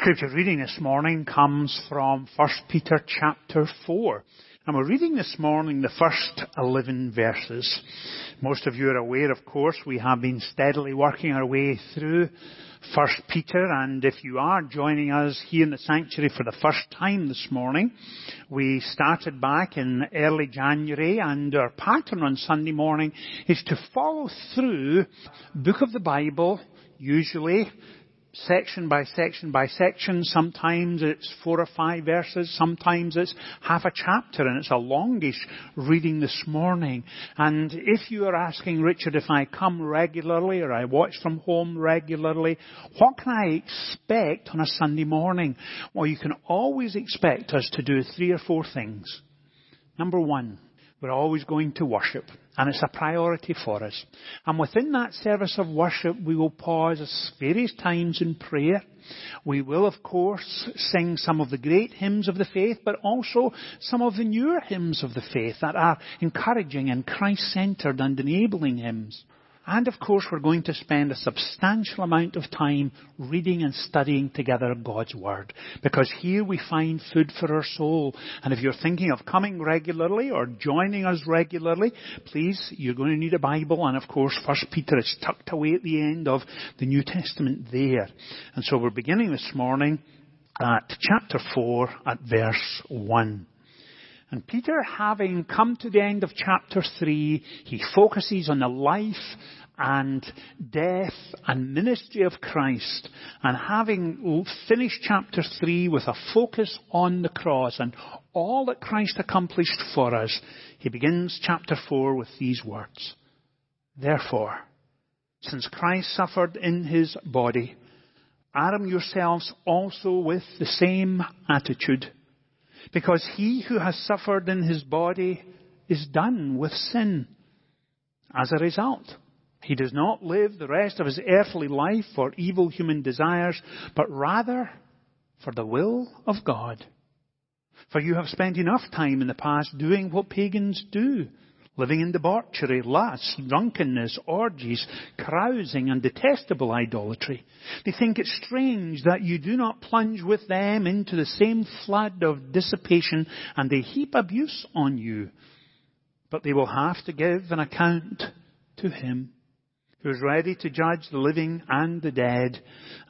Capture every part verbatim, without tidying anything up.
Scripture reading this morning comes from First Peter chapter four. And we're reading this morning the first eleven verses. Most of you are aware, of course, we have been steadily working our way through First Peter. And if you are joining us here in the sanctuary for the first time this morning, we started back in early January. And our pattern on Sunday morning is to follow through book of the Bible, usually section by section by section. Sometimes it's four or five verses. Sometimes it's half a chapter, and it's a longish reading this morning. And if you are asking, Richard, if I come regularly or I watch from home regularly, what can I expect on a Sunday morning? Well, you can always expect us to do three or four things. Number one, we're always going to worship, and it's a priority for us. And within that service of worship, we will pause various times in prayer. We will, of course, sing some of the great hymns of the faith, but also some of the newer hymns of the faith that are encouraging and Christ-centered and enabling hymns. And, of course, we're going to spend a substantial amount of time reading and studying together God's Word, because here we find food for our soul. And if you're thinking of coming regularly or joining us regularly, please, you're going to need a Bible. And, of course, First Peter is tucked away at the end of the New Testament there. And so we're beginning this morning at chapter four at verse one. And Peter, having come to the end of chapter three, he focuses on the life and death and ministry of Christ. And having finished chapter three with a focus on the cross and all that Christ accomplished for us, he begins chapter four with these words. Therefore, since Christ suffered in his body, arm yourselves also with the same attitude, because he who has suffered in his body is done with sin. As a result, he does not live the rest of his earthly life for evil human desires, but rather for the will of God. For you have spent enough time in the past doing what pagans do, living in debauchery, lust, drunkenness, orgies, carousing, and detestable idolatry. They think it strange that you do not plunge with them into the same flood of dissipation, and they heap abuse on you. But they will have to give an account to him who is ready to judge the living and the dead.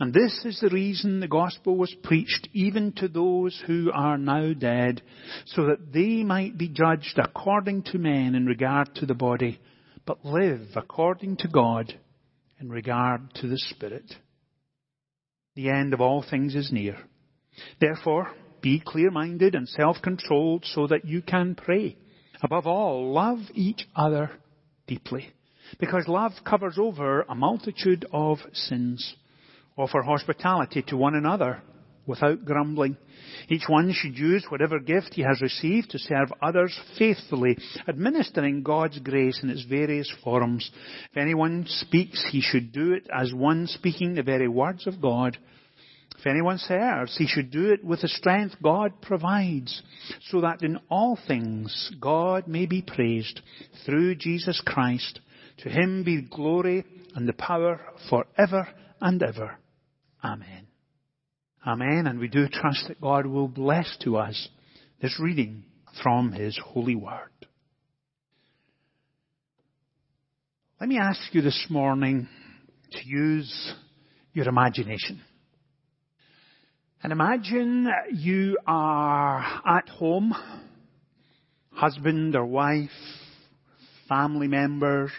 And this is the reason the gospel was preached even to those who are now dead, so that they might be judged according to men in regard to the body, but live according to God in regard to the Spirit. The end of all things is near. Therefore, be clear-minded and self-controlled so that you can pray. Above all, love each other deeply, because love covers over a multitude of sins. Offer hospitality to one another without grumbling. Each one should use whatever gift he has received to serve others faithfully, administering God's grace in its various forms. If anyone speaks, he should do it as one speaking the very words of God. If anyone serves, he should do it with the strength God provides, so that in all things God may be praised through Jesus Christ. To him be glory and the power forever and ever. Amen. Amen. And we do trust that God will bless to us this reading from his holy word. Let me ask you this morning to use your imagination. And imagine you are at home, husband or wife, family members,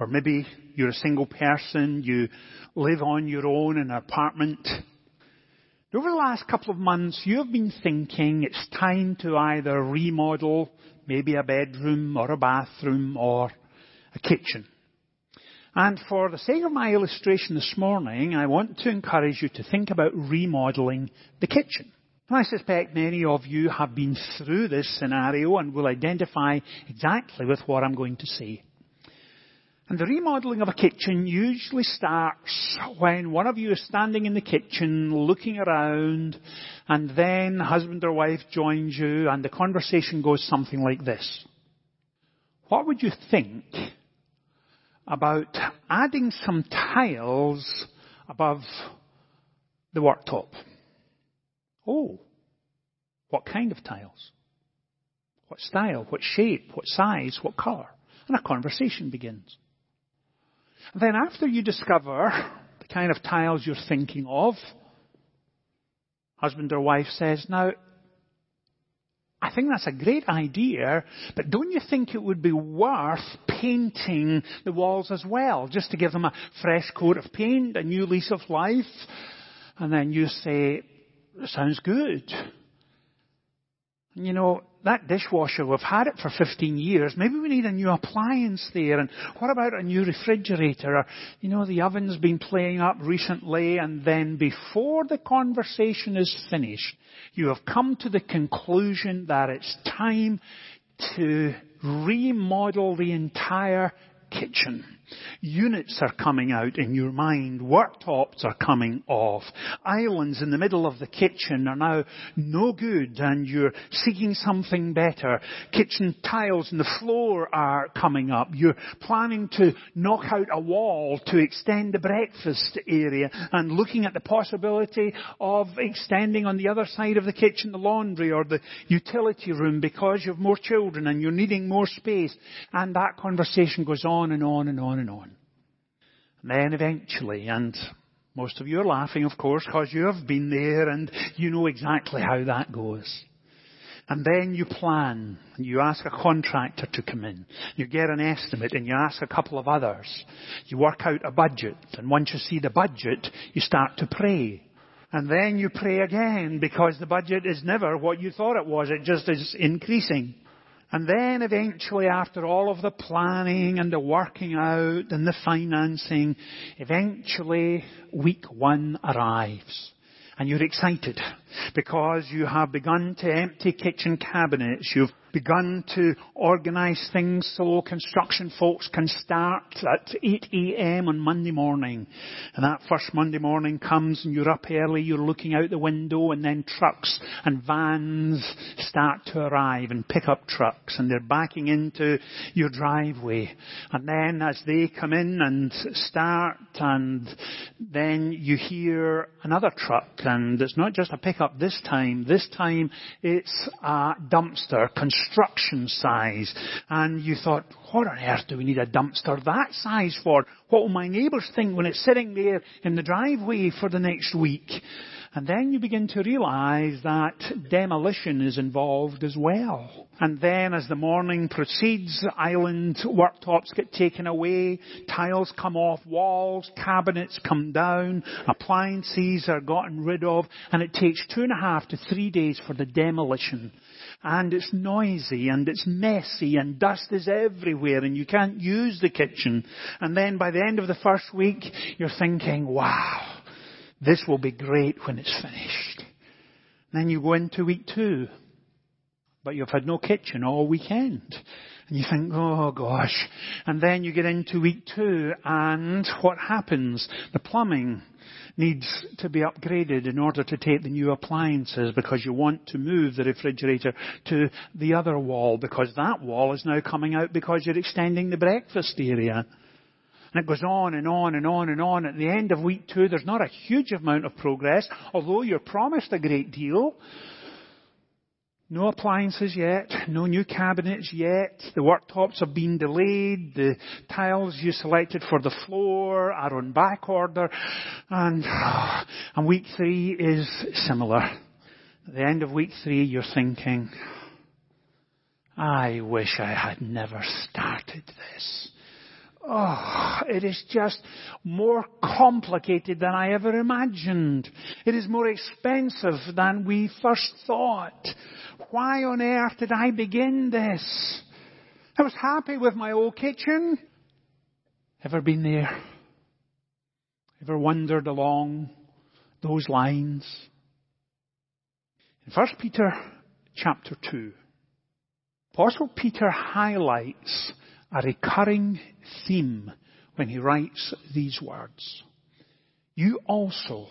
or maybe you're a single person, you live on your own in an apartment. Over the last couple of months, you've been thinking it's time to either remodel maybe a bedroom or a bathroom or a kitchen. And for the sake of my illustration this morning, I want to encourage you to think about remodeling the kitchen. And I suspect many of you have been through this scenario and will identify exactly with what I'm going to say. And the remodeling of a kitchen usually starts when one of you is standing in the kitchen looking around, and then husband or wife joins you, and the conversation goes something like this. What would you think about adding some tiles above the worktop? Oh, what kind of tiles? What style? What shape? What size? What colour? And a conversation begins. And then after you discover the kind of tiles you're thinking of, husband or wife says, now, I think that's a great idea, but don't you think it would be worth painting the walls as well, just to give them a fresh coat of paint, a new lease of life? And then you say, sounds good. And you know, that dishwasher, we've had it for fifteen years. Maybe we need a new appliance there. And what about a new refrigerator? Or, you know, the oven's been playing up recently. And then before the conversation is finished, you have come to the conclusion that it's time to remodel the entire kitchen. Units are coming out in your mind. Worktops are coming off. Islands in the middle of the kitchen are now no good and you're seeking something better. Kitchen tiles in the floor are coming up. You're planning to knock out a wall to extend the breakfast area and looking at the possibility of extending on the other side of the kitchen the laundry or the utility room because you have more children and you're needing more space. And that conversation goes on and on and on. And on. And then eventually, and most of you are laughing, of course, because you have been there and you know exactly how that goes. And then you plan, and you ask a contractor to come in. You get an estimate and you ask a couple of others. You work out a budget, and once you see the budget, you start to pray. And then you pray again, because the budget is never what you thought it was, it just is increasing. And then eventually, after all of the planning and the working out and the financing, eventually week one arrives. And you're excited because you have begun to empty kitchen cabinets. You've begun to organise things so construction folks can start at eight a.m. on Monday morning. And that first Monday morning comes and you're up early, you're looking out the window, and then trucks and vans start to arrive and pick up trucks and they're backing into your driveway. And then as they come in and start, and then you hear another truck, and it's not just a pickup this time. This time it's a dumpster, construction size. And you thought, what on earth do we need a dumpster that size for? What will my neighbours think when it's sitting there in the driveway for the next week? And then you begin to realise that demolition is involved as well. And then as the morning proceeds, island worktops get taken away, tiles come off walls, cabinets come down, appliances are gotten rid of, and it takes two and a half to three days for the demolition. And it's noisy and it's messy and dust is everywhere and you can't use the kitchen. And then by the end of the first week, you're thinking, wow, this will be great when it's finished. And then you go into week two, but you've had no kitchen all weekend. And you think, oh gosh. And then you get into week two and what happens? The plumbing needs to be upgraded in order to take the new appliances because you want to move the refrigerator to the other wall because that wall is now coming out because you're extending the breakfast area. And it goes on and on and on and on. At the end of week two, there's not a huge amount of progress, although you're promised a great deal. No appliances yet, no new cabinets yet, the worktops have been delayed, the tiles you selected for the floor are on back order, and, and week three is similar. At the end of week three, you're thinking, I wish I had never started this. Oh, it is just more complicated than I ever imagined. It is more expensive than we first thought. Why on earth did I begin this? I was happy with my old kitchen. Ever been there? Ever wandered along those lines? In First Peter chapter two, Apostle Peter highlights a recurring theme when he writes these words. You also,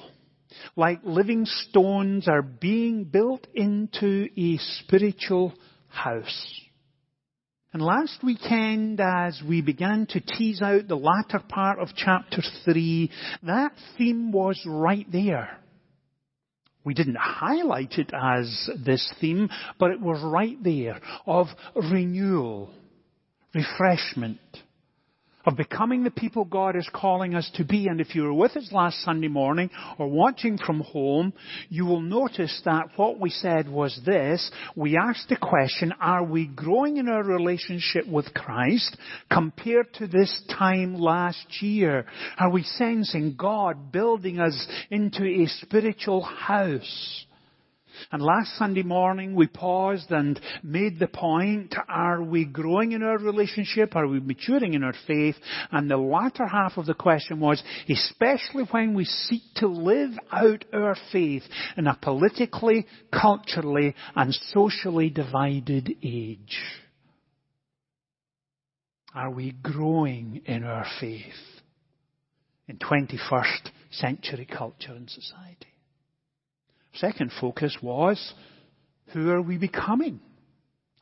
like living stones, are being built into a spiritual house. And last weekend, as we began to tease out the latter part of chapter three, that theme was right there. We didn't highlight it as this theme, but it was right there, of renewal, refreshment, of becoming the people God is calling us to be. And if you were with us last Sunday morning or watching from home, you will notice that what we said was this. We asked the question, are we growing in our relationship with Christ compared to this time last year? Are we sensing God building us into a spiritual house? And last Sunday morning we paused and made the point, are we growing in our relationship? Are we maturing in our faith? And the latter half of the question was, especially when we seek to live out our faith in a politically, culturally and socially divided age, are we growing in our faith in twenty-first century culture and society? Second focus was, who are we becoming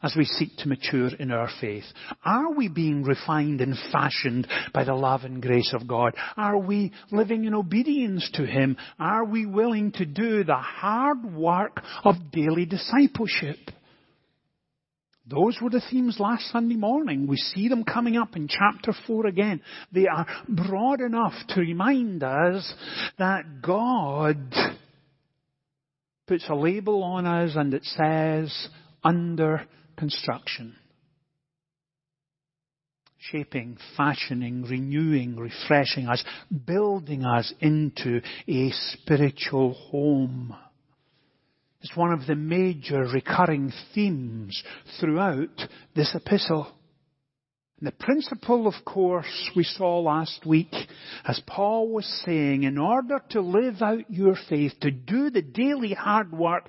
as we seek to mature in our faith? Are we being refined and fashioned by the love and grace of God? Are we living in obedience to Him? Are we willing to do the hard work of daily discipleship? Those were the themes last Sunday morning. We see them coming up in chapter four again. They are broad enough to remind us that God puts a label on us and it says, under construction. Shaping, fashioning, renewing, refreshing us, building us into a spiritual home. It's one of the major recurring themes throughout this epistle. And the principle, of course, we saw last week, as Paul was saying, in order to live out your faith, to do the daily hard work,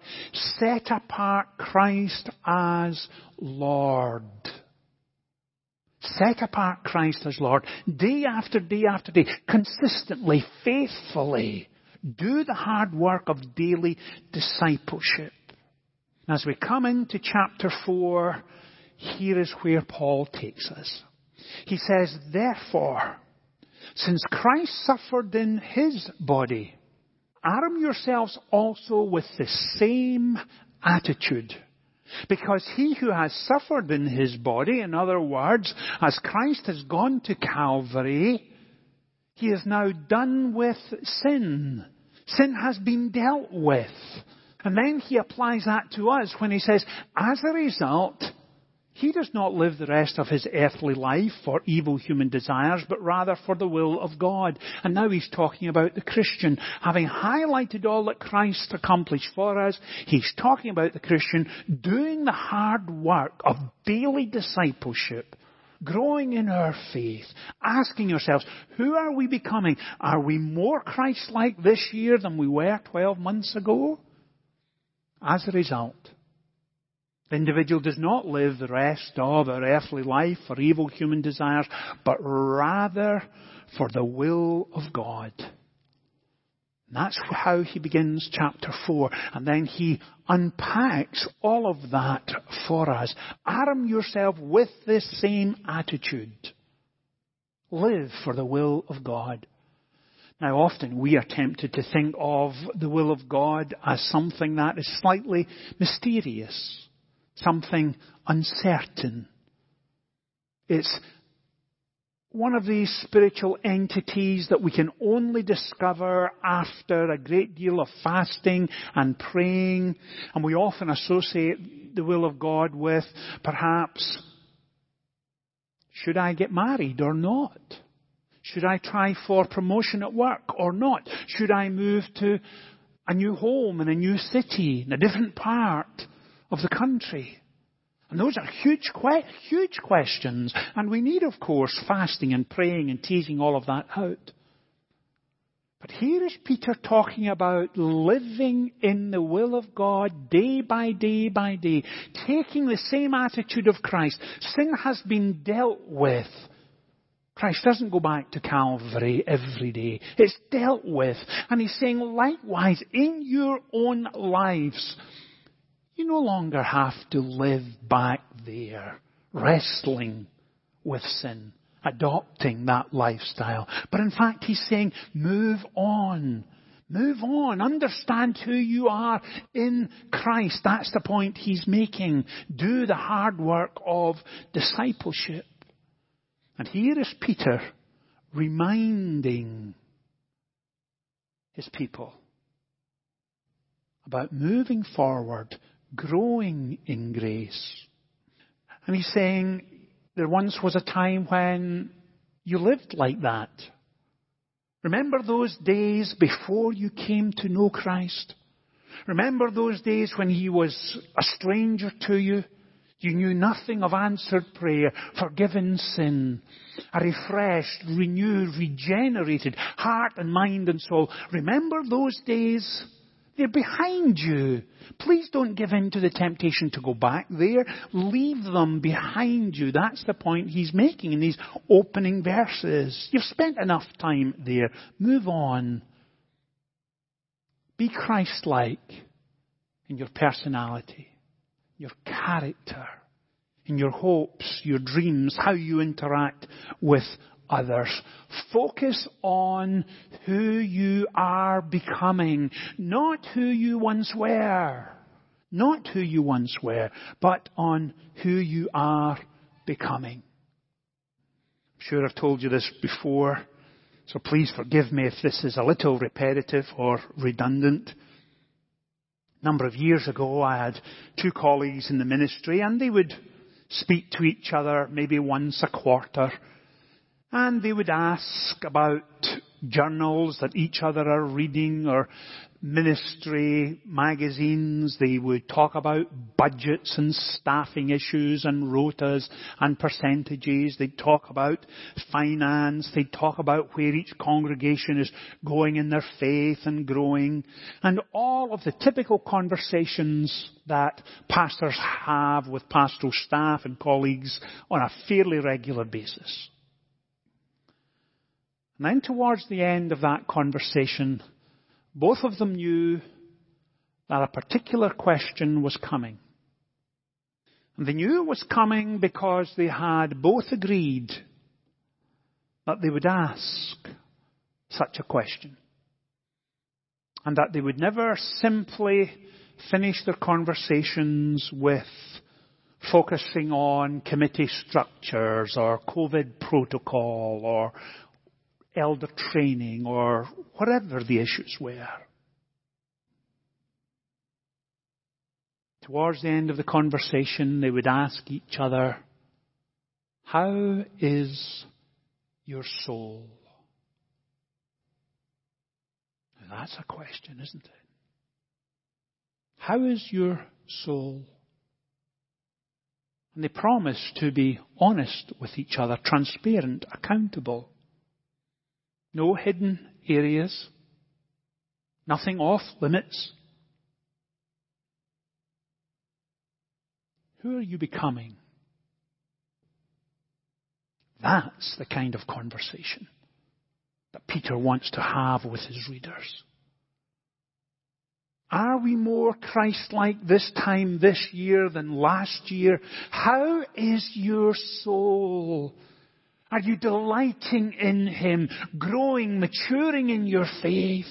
set apart Christ as Lord. Set apart Christ as Lord. Day after day after day, consistently, faithfully, do the hard work of daily discipleship. And as we come into chapter four, here is where Paul takes us. He says, therefore, since Christ suffered in his body, arm yourselves also with the same attitude. Because he who has suffered in his body, in other words, as Christ has gone to Calvary, he is now done with sin. Sin has been dealt with. And then he applies that to us when he says, as a result, he does not live the rest of his earthly life for evil human desires, but rather for the will of God. And now he's talking about the Christian. Having highlighted all that Christ accomplished for us, he's talking about the Christian doing the hard work of daily discipleship, growing in our faith, asking yourselves, who are we becoming? Are we more Christ-like this year than we were twelve months ago? As a result, the individual does not live the rest of our earthly life for evil human desires, but rather for the will of God. And that's how he begins chapter four. And then he unpacks all of that for us. Arm yourself with this same attitude. Live for the will of God. Now, often we are tempted to think of the will of God as something that is slightly mysterious, something uncertain. It's one of these spiritual entities that we can only discover after a great deal of fasting and praying. And we often associate the will of God with, perhaps, should I get married or not? Should I try for promotion at work or not? Should I move to a new home in a new city, in a different part of the country? And those are huge, huge questions. And we need, of course, fasting and praying and teasing all of that out. But here is Peter talking about living in the will of God day by day by day, taking the same attitude of Christ. Sin has been dealt with. Christ doesn't go back to Calvary every day. It's dealt with. And he's saying, likewise, in your own lives, you no longer have to live back there, wrestling with sin, adopting that lifestyle. But in fact, he's saying, move on. Move on. Understand who you are in Christ. That's the point he's making. Do the hard work of discipleship. And here is Peter reminding his people about moving forward, growing in grace. And he's saying, there once was a time when you lived like that. Remember those days before you came to know Christ? Remember those days when he was a stranger to you? You knew nothing of answered prayer, forgiven sin, a refreshed, renewed, regenerated heart and mind and soul. Remember those days? They're behind you. Please don't give in to the temptation to go back there. Leave them behind you. That's the point he's making in these opening verses. You've spent enough time there. Move on. Be Christ-like in your personality, your character, in your hopes, your dreams, how you interact with others. Focus on who you are becoming, not who you once were, not who you once were, but on who you are becoming. I'm sure I've told you this before, so please forgive me if this is a little repetitive or redundant. A number of years ago, I had two colleagues in the ministry, and they would speak to each other maybe once a quarter. And they would ask about journals that each other are reading or ministry magazines. They would talk about budgets and staffing issues and rotas and percentages. They'd talk about finance. They'd talk about where each congregation is going in their faith and growing. And all of the typical conversations that pastors have with pastoral staff and colleagues on a fairly regular basis. And then towards the end of that conversation, both of them knew that a particular question was coming. And they knew it was coming because they had both agreed that they would ask such a question. And that they would never simply finish their conversations with focusing on committee structures or COVID protocol or elder training or whatever the issues were. Towards the end of the conversation, they would ask each other, "How is your soul?" Now that's a question, isn't it? How is your soul? And they promised to be honest with each other, transparent, accountable. No hidden areas. Nothing off limits. Who are you becoming? That's the kind of conversation that Peter wants to have with his readers. Are we more Christ-like this time, this year, than last year? How is your soul? Are you delighting in him, growing, maturing in your faith?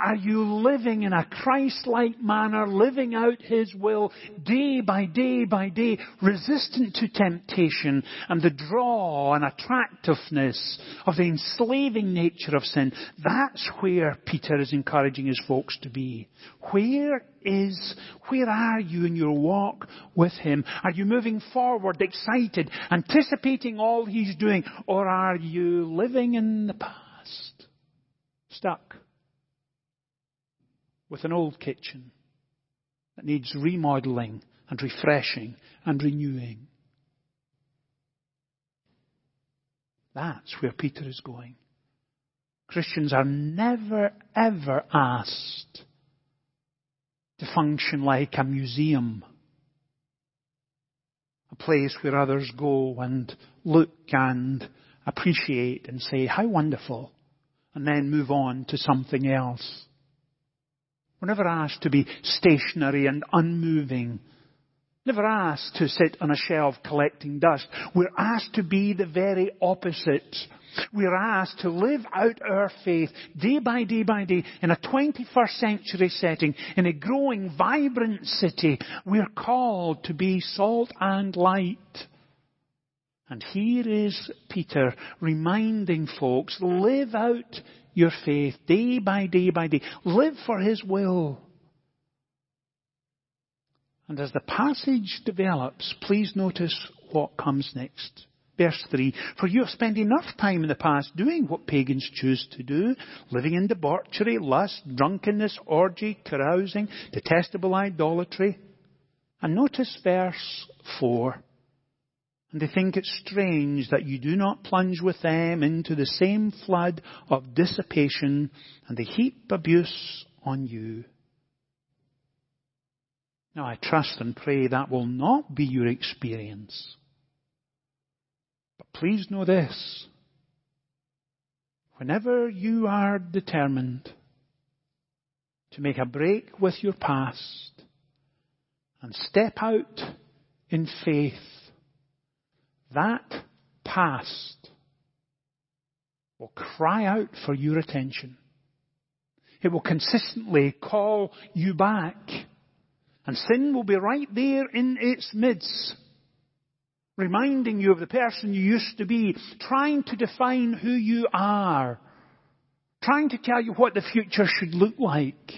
Are you living in a Christ-like manner, living out his will day by day by day, resistant to temptation and the draw and attractiveness of the enslaving nature of sin? That's where Peter is encouraging his folks to be. Where is, where are you in your walk with him? Are you moving forward, excited, anticipating all he's doing? Or are you living in the past, stuck with an old kitchen that needs remodeling and refreshing and renewing? That's where Peter is going. Christians are never, ever asked to function like a museum, a place where others go and look and appreciate and say, "How wonderful," and then move on to something else. We're never asked to be stationary and unmoving. Never asked to sit on a shelf collecting dust. We're asked to be the very opposite. We're asked to live out our faith day by day by day in a twenty-first century setting, in a growing, vibrant city. We're called to be salt and light. And here is Peter reminding folks, live out your faith day by day by day. Live for his will. And as the passage develops, please notice what comes next. Verse three, for you have spent enough time in the past doing what pagans choose to do, living in debauchery, lust, drunkenness, orgy, carousing, detestable idolatry. And notice verse four. And they think it strange that you do not plunge with them into the same flood of dissipation, and they heap abuse on you. Now, I trust and pray that will not be your experience. But please know this. Whenever you are determined to make a break with your past and step out in faith, that past will cry out for your attention. It will consistently call you back. And sin will be right there in its midst, reminding you of the person you used to be, trying to define who you are, trying to tell you what the future should look like.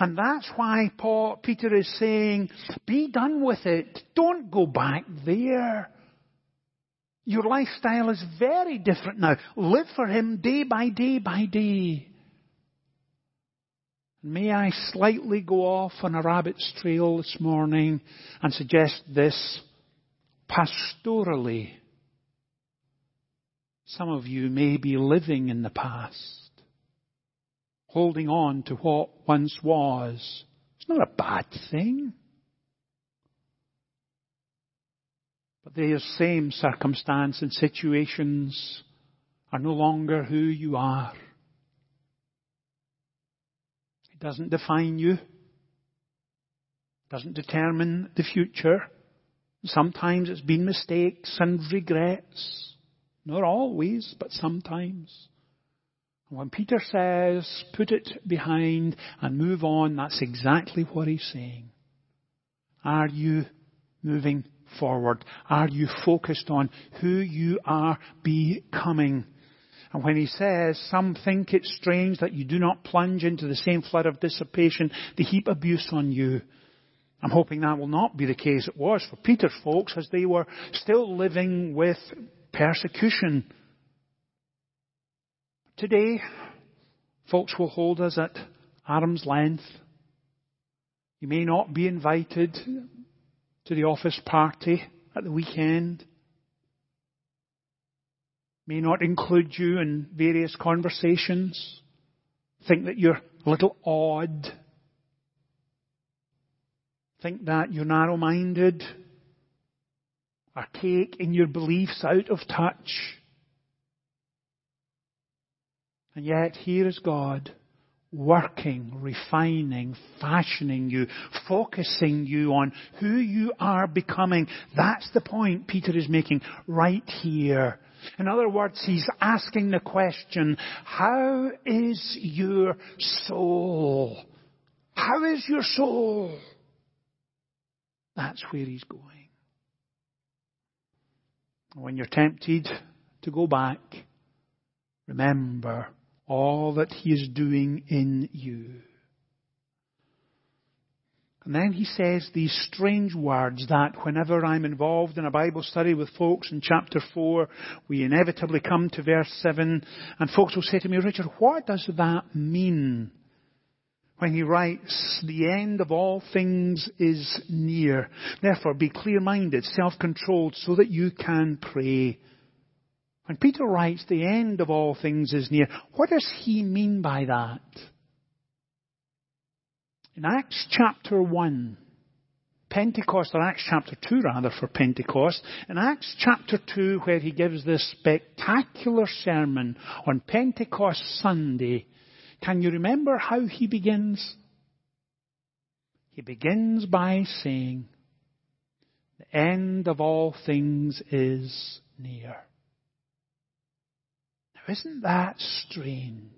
And that's why Paul, Peter is saying, be done with it. Don't go back there. Your lifestyle is very different now. Live for him day by day by day. May I slightly go off on a rabbit's trail this morning and suggest this pastorally. Some of you may be living in the past, holding on to what once was. It's not a bad thing. But the same circumstance and situations are no longer who you are. It doesn't define you. It doesn't determine the future. Sometimes it's been mistakes and regrets. Not always, but sometimes. And when Peter says, put it behind and move on, that's exactly what he's saying. Are you moving forward? Are you focused on who you are becoming? And when he says, some think it strange that you do not plunge into the same flood of dissipation, they heap abuse on you. I'm hoping that will not be the case. It was for Peter's folks as they were still living with persecution. Today, folks will hold us at arm's length. You may not be invited to the office party at the weekend. May not include you in various conversations. Think that you're a little odd. Think that you're narrow-minded. Archaic in your beliefs, out of touch. And yet here is God, working, refining, fashioning you, focusing you on who you are becoming. That's the point Peter is making right here. In other words, he's asking the question, how is your soul? How is your soul? That's where he's going. When you're tempted to go back, remember all that he is doing in you. And then he says these strange words that whenever I'm involved in a Bible study with folks in chapter four, we inevitably come to verse seven, and folks will say to me, Richard, what does that mean? When he writes, the end of all things is near. Therefore, be clear-minded, self-controlled, so that you can pray. When Peter writes, the end of all things is near, what does he mean by that? In Acts chapter one, Pentecost, or Acts chapter two rather for Pentecost, in Acts chapter two where he gives this spectacular sermon on Pentecost Sunday, can you remember how he begins? He begins by saying, end of all things is near. Now, isn't that strange?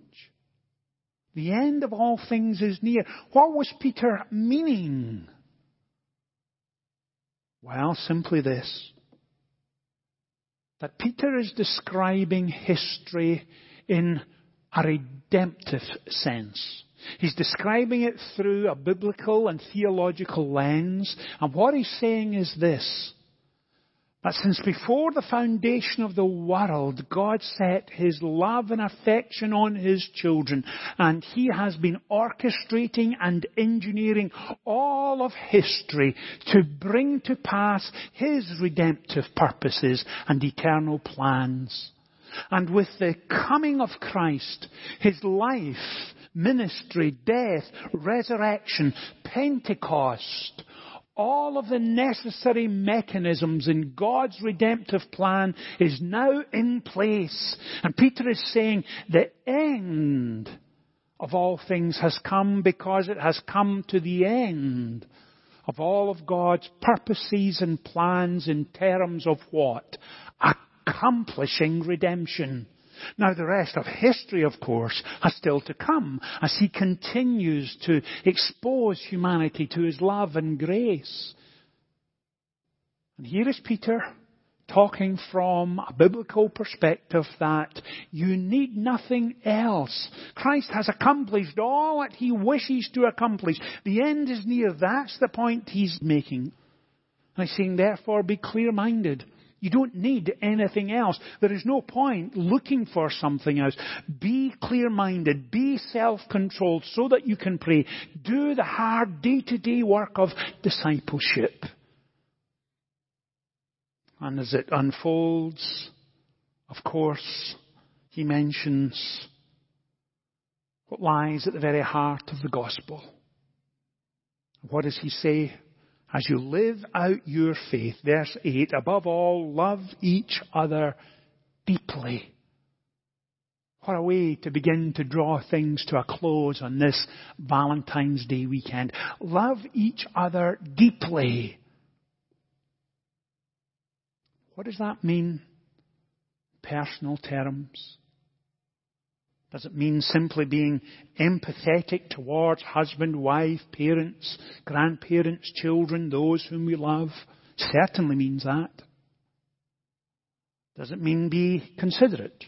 The end of all things is near. What was Peter meaning? Well, simply this. That Peter is describing history in a redemptive sense. He's describing it through a biblical and theological lens. And what he's saying is this. That since before the foundation of the world, God set his love and affection on his children. And he has been orchestrating and engineering all of history to bring to pass his redemptive purposes and eternal plans. And with the coming of Christ, his life, ministry, death, resurrection, Pentecost, all of the necessary mechanisms in God's redemptive plan is now in place. And Peter is saying the end of all things has come because it has come to the end of all of God's purposes and plans in terms of what? Accomplishing redemption. Now the rest of history, of course, has still to come as he continues to expose humanity to his love and grace. And here is Peter talking from a biblical perspective that you need nothing else. Christ has accomplished all that he wishes to accomplish. The end is near. That's the point he's making. And he's saying, therefore, be clear-minded. You don't need anything else. There is no point looking for something else. Be clear-minded. Be self-controlled so that you can pray. Do the hard day-to-day work of discipleship. And as it unfolds, of course, he mentions what lies at the very heart of the gospel. What does he say? As you live out your faith, verse eight, above all, love each other deeply. What a way to begin to draw things to a close on this Valentine's Day weekend. Love each other deeply. What does that mean in personal terms? Does it mean simply being empathetic towards husband, wife, parents, grandparents, children, those whom we love? Certainly means that. Does it mean be considerate?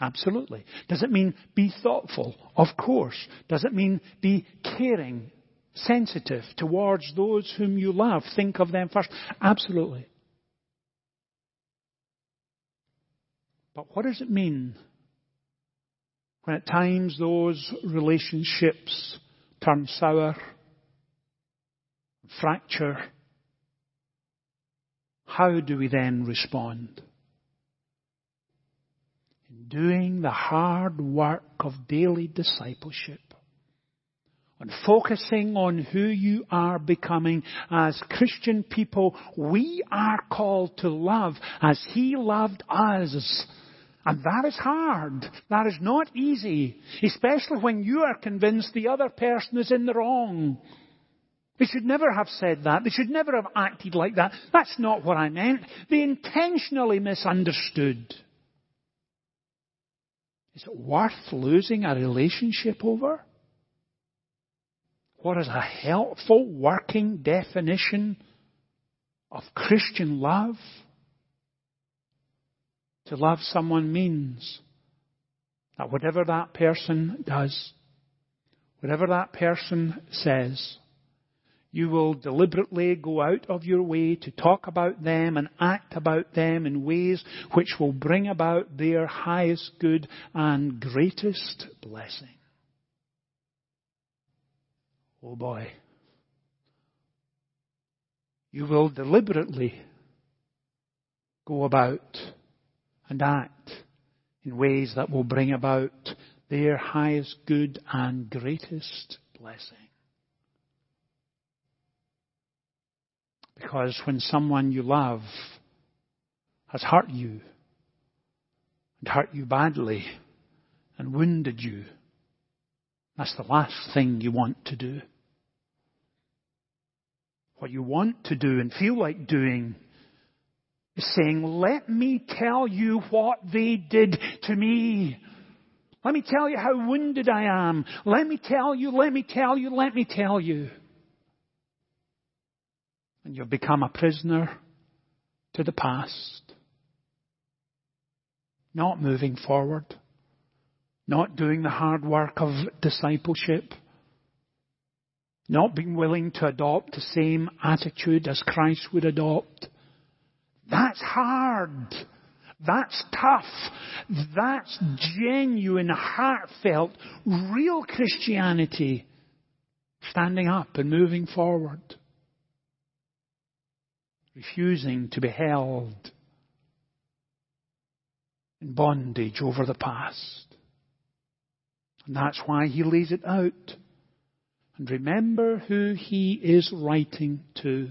Absolutely. Does it mean be thoughtful? Of course. Does it mean be caring, sensitive towards those whom you love? Think of them first. Absolutely. But what does it mean when at times those relationships turn sour, fracture? How do we then respond? In doing the hard work of daily discipleship, on focusing on who you are becoming as Christian people, we are called to love as he loved us. And that is hard. That is not easy. Especially when you are convinced the other person is in the wrong. They should never have said that. They should never have acted like that. That's not what I meant. They intentionally misunderstood. Is it worth losing a relationship over? What is a helpful working definition of Christian love? To love someone means that whatever that person does, whatever that person says, you will deliberately go out of your way to talk about them and act about them in ways which will bring about their highest good and greatest blessing. Oh boy. You will deliberately go about and act in ways that will bring about their highest good and greatest blessing. Because when someone you love has hurt you, and hurt you badly, and wounded you, that's the last thing you want to do. What you want to do and feel like doing is saying, let me tell you what they did to me. Let me tell you how wounded I am. Let me tell you, let me tell you, let me tell you. And you've become a prisoner to the past. Not moving forward. Not doing the hard work of discipleship. Not being willing to adopt the same attitude as Christ would adopt. That's hard. That's tough. That's genuine, heartfelt, real Christianity. Standing up and moving forward. Refusing to be held in bondage over the past. And that's why he lays it out. And remember who he is writing to.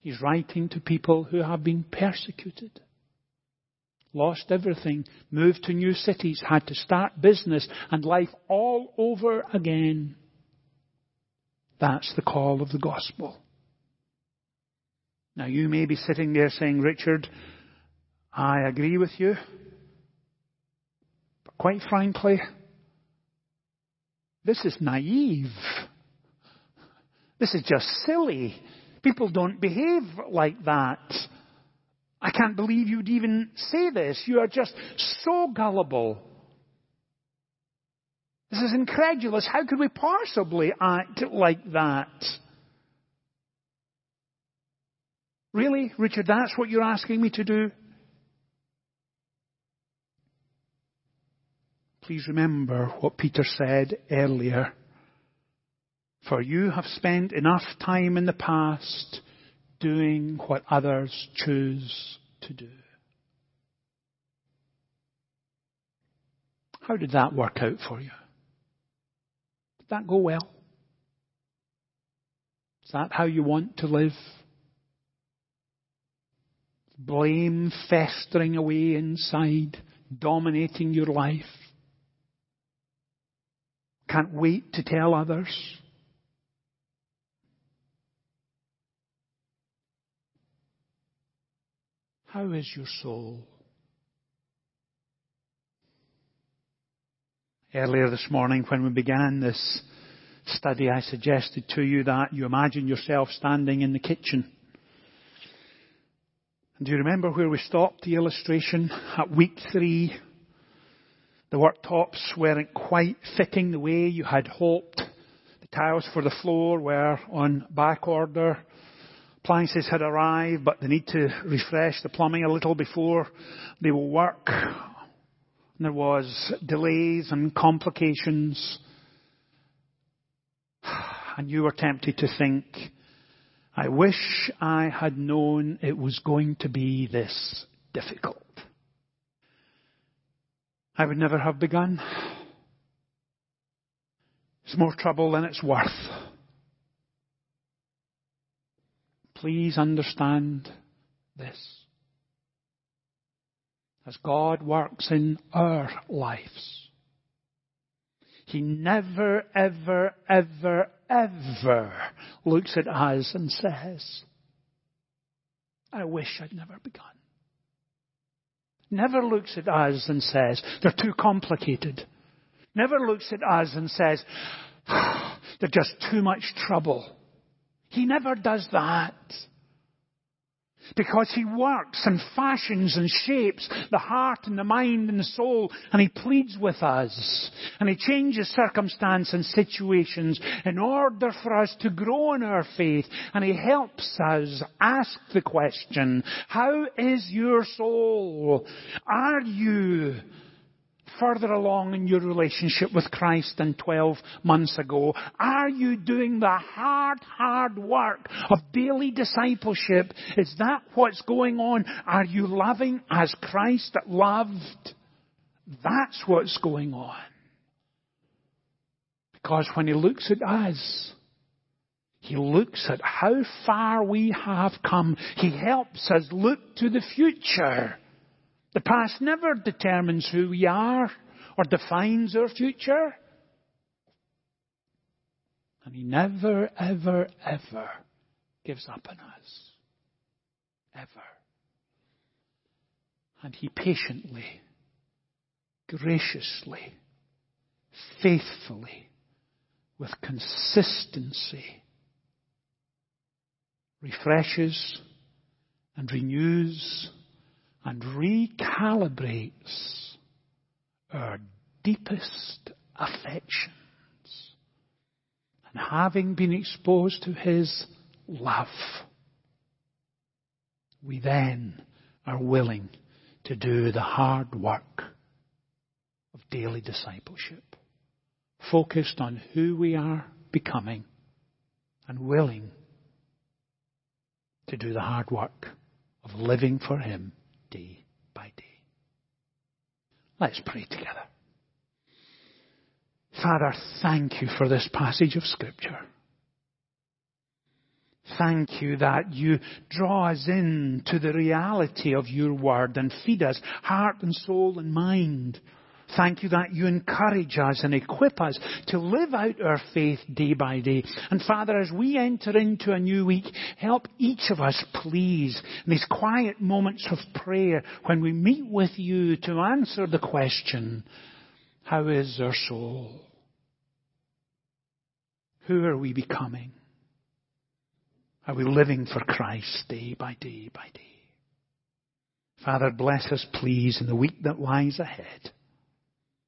He's writing to people who have been persecuted. Lost everything. Moved to new cities. Had to start business and life all over again. That's the call of the gospel. Now you may be sitting there saying, Richard, I agree with you. But quite frankly, this is naive. This is just silly. People don't behave like that. I can't believe you'd even say this. You are just so gullible. This is incredulous. How could we possibly act like that? Really, Richard, that's what you're asking me to do? Please remember what Peter said earlier. For you have spent enough time in the past doing what others choose to do. How did that work out for you? Did that go well? Is that how you want to live? Blame festering away inside, dominating your life. Can't wait to tell others. How is your soul? Earlier this morning when we began this study, I suggested to you that you imagine yourself standing in the kitchen. And do you remember where we stopped the illustration at week three? The worktops weren't quite fitting the way you had hoped. The tiles for the floor were on back order. Appliances had arrived, but they need to refresh the plumbing a little before they will work. And there was delays and complications. And you were tempted to think, I wish I had known it was going to be this difficult. I would never have begun. It's more trouble than it's worth. Please understand this. As God works in our lives, He never, ever, ever, ever looks at us and says, I wish I'd never begun. Never looks at us and says, they're too complicated. Never looks at us and says, they're just too much trouble. He never does that. Because He works and fashions and shapes the heart and the mind and the soul, and He pleads with us. And He changes circumstance and situations in order for us to grow in our faith. And He helps us ask the question, how is your soul? Are you further along in your relationship with Christ than twelve months ago? Are you doing the hard, hard work of daily discipleship? Is that what's going on? Are you loving as Christ loved? That's what's going on. Because when He looks at us, He looks at how far we have come. He helps us look to the future. The past never determines who we are or defines our future. And He never, ever, ever gives up on us. Ever. And he patiently, graciously, faithfully, with consistency, refreshes and renews and recalibrates our deepest affections. And having been exposed to his love, we then are willing to do the hard work of daily discipleship, focused on who we are becoming and willing to do the hard work of living for him day by day. Let's pray together. Father, thank you for this passage of Scripture. Thank you that you draw us in to the reality of your word and feed us heart and soul and mind. Thank you that you encourage us and equip us to live out our faith day by day. And Father, as we enter into a new week, help each of us, please, in these quiet moments of prayer when we meet with you, to answer the question, how is our soul? Who are we becoming? Are we living for Christ day by day by day? Father, bless us, please, in the week that lies ahead.